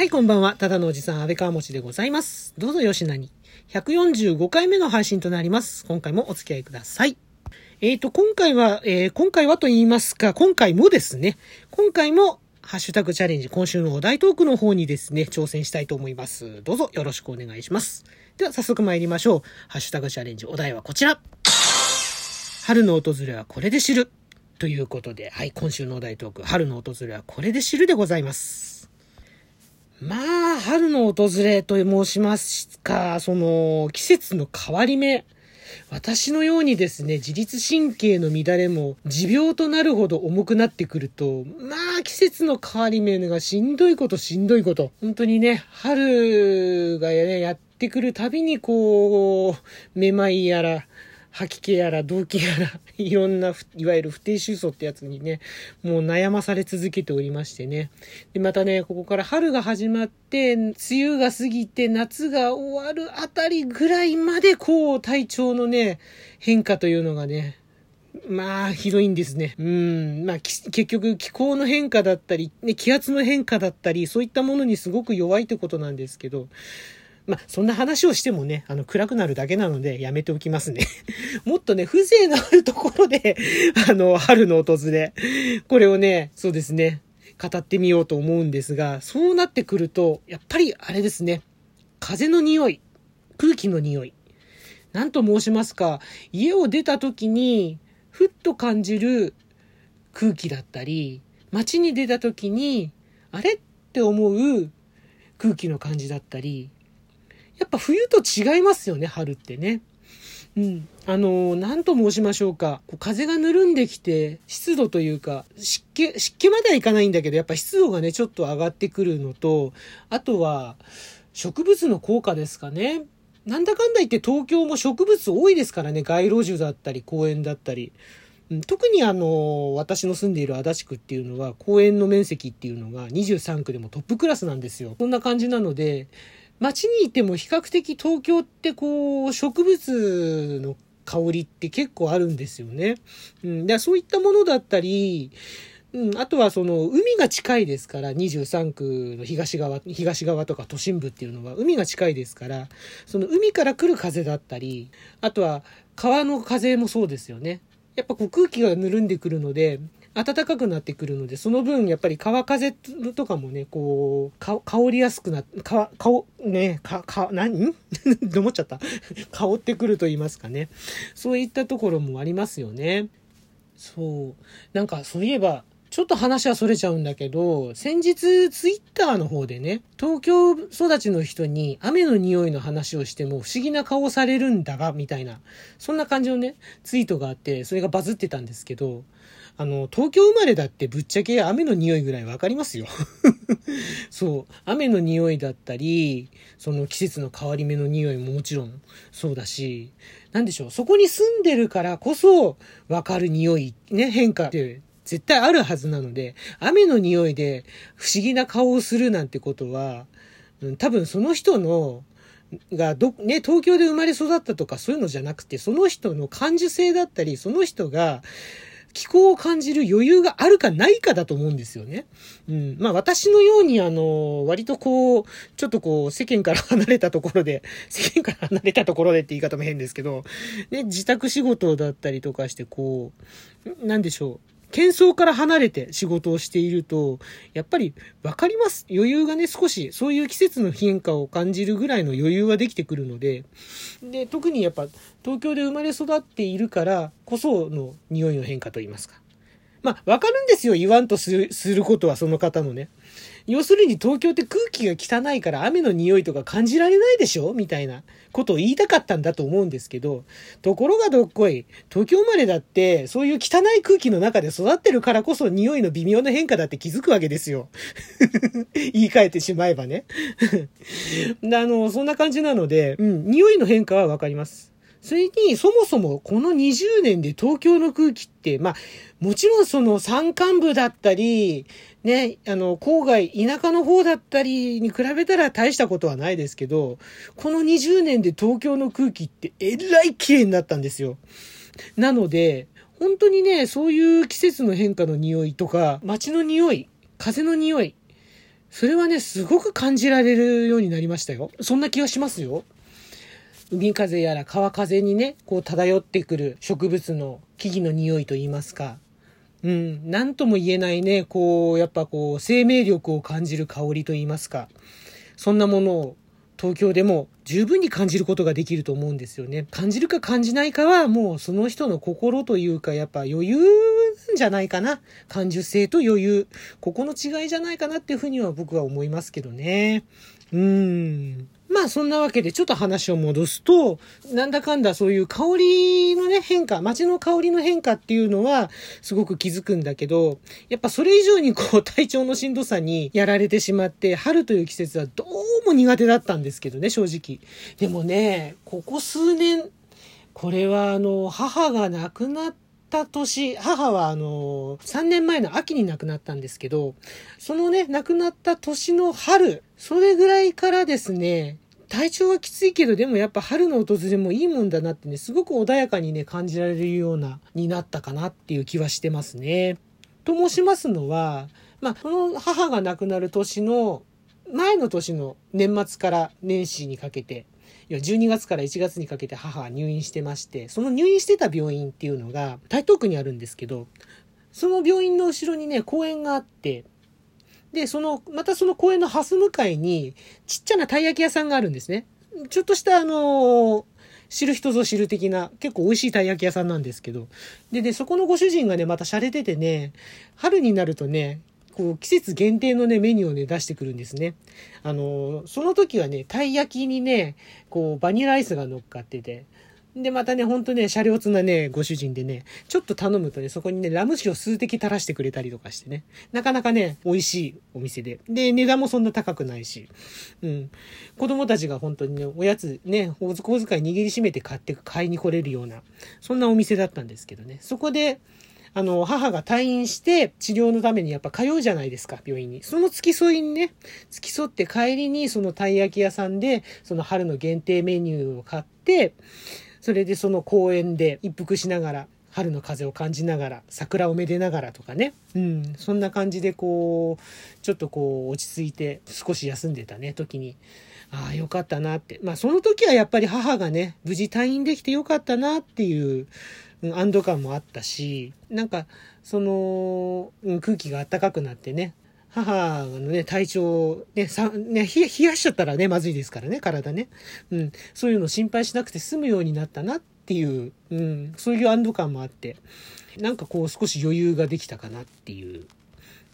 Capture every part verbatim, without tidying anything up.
はい、こんばんは。ただのおじさん安倍川餅でございます。どうぞよしなにひゃくよんじゅうごかいめの配信となります。今回もお付き合いください。えーと今回は、えー、今回はと言いますか今回もですね今回もハッシュタグチャレンジ、今週のお題トークの方にですね挑戦したいと思います。どうぞよろしくお願いします。では早速参りましょう。ハッシュタグチャレンジ、お題はこちら。春の訪れはこれで知るということで、はい、今週のお題トーク、春の訪れはこれで知るでございます。まあ春の訪れと申しますか、その季節の変わり目、私のようにですね、自律神経の乱れも持病となるほど重くなってくると、まあ季節の変わり目がしんどいことしんどいこと。本当にね、春がね、やってくるたびにこう、めまいやら、吐き気やら、動悸やら、いろんな、いわゆる不定収穫ってやつにね、もう悩まされ続けておりましてね。で、またね、ここから春が始まって、梅雨が過ぎて、夏が終わるあたりぐらいまで、こう、体調のね、変化というのがね、まあ、ひどいんですね。うん。まあ、結局、気候の変化だったり、ね、気圧の変化だったり、そういったものにすごく弱いってことなんですけど、まあ、そんな話をしてもね、あの、暗くなるだけなので、やめておきますね。もっとね、風情のあるところで、あの、春の訪れ、これをね、そうですね、語ってみようと思うんですが、そうなってくると、やっぱりあれですね、風の匂い、空気の匂い。なんと申しますか、家を出た時に、ふっと感じる空気だったり、街に出た時に、あれって思う空気の感じだったり、やっぱ冬と違いますよね、春ってね。うん。あのー、なんと申しましょうか。こう風がぬるんできて、湿度というか、湿気、湿気まではいかないんだけど、やっぱ湿度がね、ちょっと上がってくるのと、あとは、植物の効果ですかね。なんだかんだ言って東京も植物多いですからね。街路樹だったり、公園だったり。うん、特にあのー、私の住んでいる足立区っていうのは、公園の面積っていうのがにじゅうさんくでもトップクラスなんですよ。こんな感じなので、街にいても比較的東京ってこう植物の香りって結構あるんですよね。うん、でそういったものだったり、うん、あとはその海が近いですから、にじゅうさんくの東側、東側とか都心部っていうのは海が近いですから、その海から来る風だったり、あとは川の風もそうですよね。やっぱこう空気がぬるんでくるので、暖かくなってくるので、その分やっぱり川風とかもね、こう香りやすくなって香ねかか何どもっちゃった香ってくると言いますかね、そういったところもありますよね。そうなんかそういえばちょっと話はそれちゃうんだけど、先日ツイッターの方でね、東京育ちの人に雨の匂いの話をしても不思議な顔されるんだがみたいな、そんな感じのねツイートがあって、それがバズってたんですけど、あの東京生まれだってぶっちゃけ雨の匂いぐらいわかりますよ。そう雨の匂いだったり、その季節の変わり目の匂いももちろんそうだし、なんでしょう、そこに住んでるからこそわかる匂いね、変化って絶対あるはずなので、雨の匂いで不思議な顔をするなんてことは、うん、多分その人のがど、ね、東京で生まれ育ったとかそういうのじゃなくて、その人の感受性だったり、その人が気候を感じる余裕があるかないかだと思うんですよね。うん。まあ私のようにあの、割とこう、ちょっとこう、世間から離れたところで、世間から離れたところでって言い方も変ですけど、ね、自宅仕事だったりとかしてこう、なんでしょう。喧騒から離れて仕事をしていると、やっぱりわかります。余裕がね、少し、そういう季節の変化を感じるぐらいの余裕はできてくるので、で、特にやっぱ東京で生まれ育っているからこその匂いの変化といいますか。まあ、わかるんですよ。言わんとする、することはその方のね。要するに東京って空気が汚いから雨の匂いとか感じられないでしょみたいなことを言いたかったんだと思うんですけど、ところがどっこい、東京生まれだってそういう汚い空気の中で育ってるからこそ匂いの微妙な変化だって気づくわけですよ。言い換えてしまえばね。あの、そんな感じなので、うん、匂いの変化はわかります。それに、そもそもこのにじゅうねんで東京の空気って、まあ、もちろんその山間部だったり、ね、あの、郊外、田舎の方だったりに比べたら大したことはないですけど、このにじゅうねんで東京の空気ってえらい綺麗になったんですよ。なので、本当にね、そういう季節の変化の匂いとか、街の匂い、風の匂い、それはねすごく感じられるようになりましたよ。そんな気はしますよ。海風やら川風にねこう漂ってくる植物の木々の匂いといいますか、うん、なんとも言えないねこうやっぱこう生命力を感じる香りといいますか、そんなものを東京でも十分に感じることができると思うんですよね。感じるか感じないかはもうその人の心というかやっぱ余裕なんじゃないかな、感受性と余裕、ここの違いじゃないかなっていうふうには僕は思いますけどね。うーん、まあそんなわけでちょっと話を戻すと、なんだかんだそういう香りのね変化、街の香りの変化っていうのはすごく気づくんだけど、やっぱそれ以上にこう体調のしんどさにやられてしまって、春という季節はどうも苦手だったんですけどね、正直。でもねここ数年、これはあの母が亡くなって年、母はあのさんねんまえの秋に亡くなったんですけど、そのね亡くなった年の春、それぐらいからですね、体調はきついけどでもやっぱ春の訪れもいいもんだなってね、すごく穏やかにね感じられるようなになったかなっていう気はしてますね。と申しますのは、まあその母が亡くなる年の前の年の年末から年始にかけて、じゅうにがつからいちがつにかけて母は入院してまして、その入院してた病院っていうのが台東区にあるんですけど、その病院の後ろにね公園があって、でそのまたその公園のハス向かいにちっちゃなたい焼き屋さんがあるんですね。ちょっとしたあのー、知る人ぞ知る的な結構美味しいたい焼き屋さんなんですけど、ででそこのご主人がねまた洒落ててね、春になるとねこう季節限定のねメニューをね出してくるんですね。あのその時はねたい焼きにねこうバニラアイスが乗っかってて、でまたねほんとねシャレオツなねご主人でね、ちょっと頼むとねそこにねラム酒を数滴垂らしてくれたりとかしてね、なかなかね美味しいお店で、で値段もそんな高くないし、うん、子供たちが本当にねおやつねお小遣い握りしめて買って買いに来れるようなそんなお店だったんですけどね。そこであの母が退院して治療のためにやっぱ通うじゃないですか病院に。その付き添いにね付き添って帰りにそのたい焼き屋さんでその春の限定メニューを買って、それでその公園で一服しながら春の風を感じながら桜をめでながらとかね、うん、そんな感じでこうちょっとこう落ち着いて少し休んでたね時に、ああよかったなって、まあその時はやっぱり母がね無事退院できてよかったなっていう安堵感もあったし、なんかその、うん、空気が暖かくなってね、母のね体調ねさね 冷, 冷やしちゃったらねまずいですからね体ね、うん、そういうの心配しなくて済むようになったなっていう、うん、そういう安堵感もあって、なんかこう少し余裕ができたかなっていう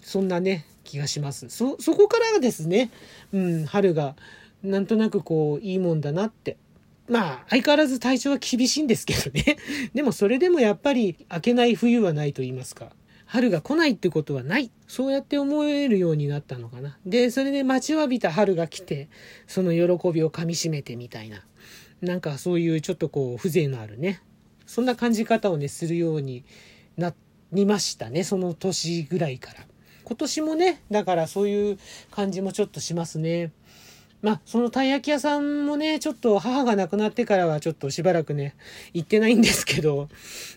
そんなね気がします。 そ, そこからですね、うん、春がなんとなくこういいもんだなって、まあ相変わらず体調は厳しいんですけどねでもそれでもやっぱり明けない冬はないと言いますか、春が来ないってことはない、そうやって思えるようになったのかな。でそれで待ちわびた春が来て、その喜びをかみしめてみたいな、なんかそういうちょっとこう風情のあるねそんな感じ方をねするようになりましたね、その年ぐらいから。今年もねだからそういう感じもちょっとしますね。まあ、そのたい焼き屋さんもねちょっと母が亡くなってからはちょっとしばらくね行ってないんですけど、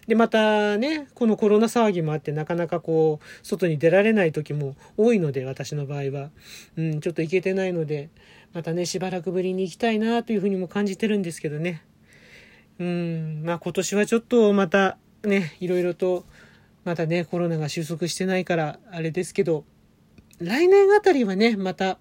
でまたねこのコロナ騒ぎもあってなかなかこう外に出られない時も多いので、私の場合は、うん、ちょっと行けてないので、またねしばらくぶりに行きたいなというふうにも感じてるんですけどね。うん、まあ今年はちょっとまたねいろいろとまたねコロナが収束してないからあれですけど、来年あたりはねまた、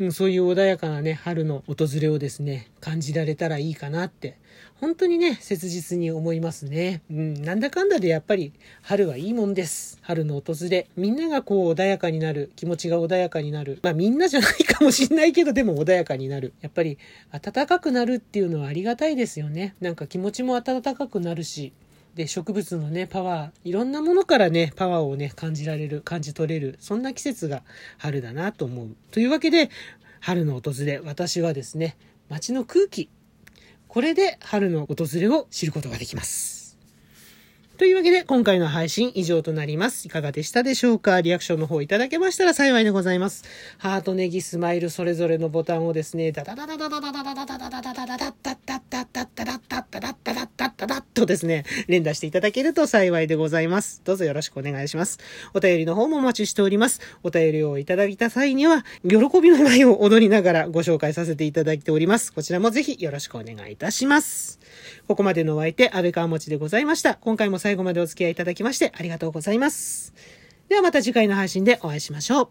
うん、そういう穏やかなね春の訪れをですね感じられたらいいかなって本当にね切実に思いますね、うん、なんだかんだでやっぱり春はいいもんです。春の訪れ、みんながこう穏やかになる、気持ちが穏やかになる、まあみんなじゃないかもしれないけどでも穏やかになる、やっぱり暖かくなるっていうのはありがたいですよね。なんか気持ちも暖かくなるし、で植物のねパワー、いろんなものからねパワーをね感じられる、感じ取れる、そんな季節が春だなと思う。というわけで春の訪れ、私はですね街の空気、これで春の訪れを知ることができます。というわけで今回の配信以上となります。いかがでしたでしょうか。リアクションの方いただけましたら幸いでございます。ハート、ネギ、スマイルそれぞれのボタンをですね、ダダダダダダダダダダダダダダダダダダダダダダダダダダダダダダとですね、連打していただけると幸いでございます。どうぞよろしくお願いします。お便りの方もお待ちしております。お便りをいただいた際には喜びの舞を踊りながらご紹介させていただいております。こちらもぜひよろしくお願いいたします。ここまでのお相手、安倍川持でございました。今回も最後までお付き合いいただきましてありがとうございます。ではまた次回の配信でお会いしましょう。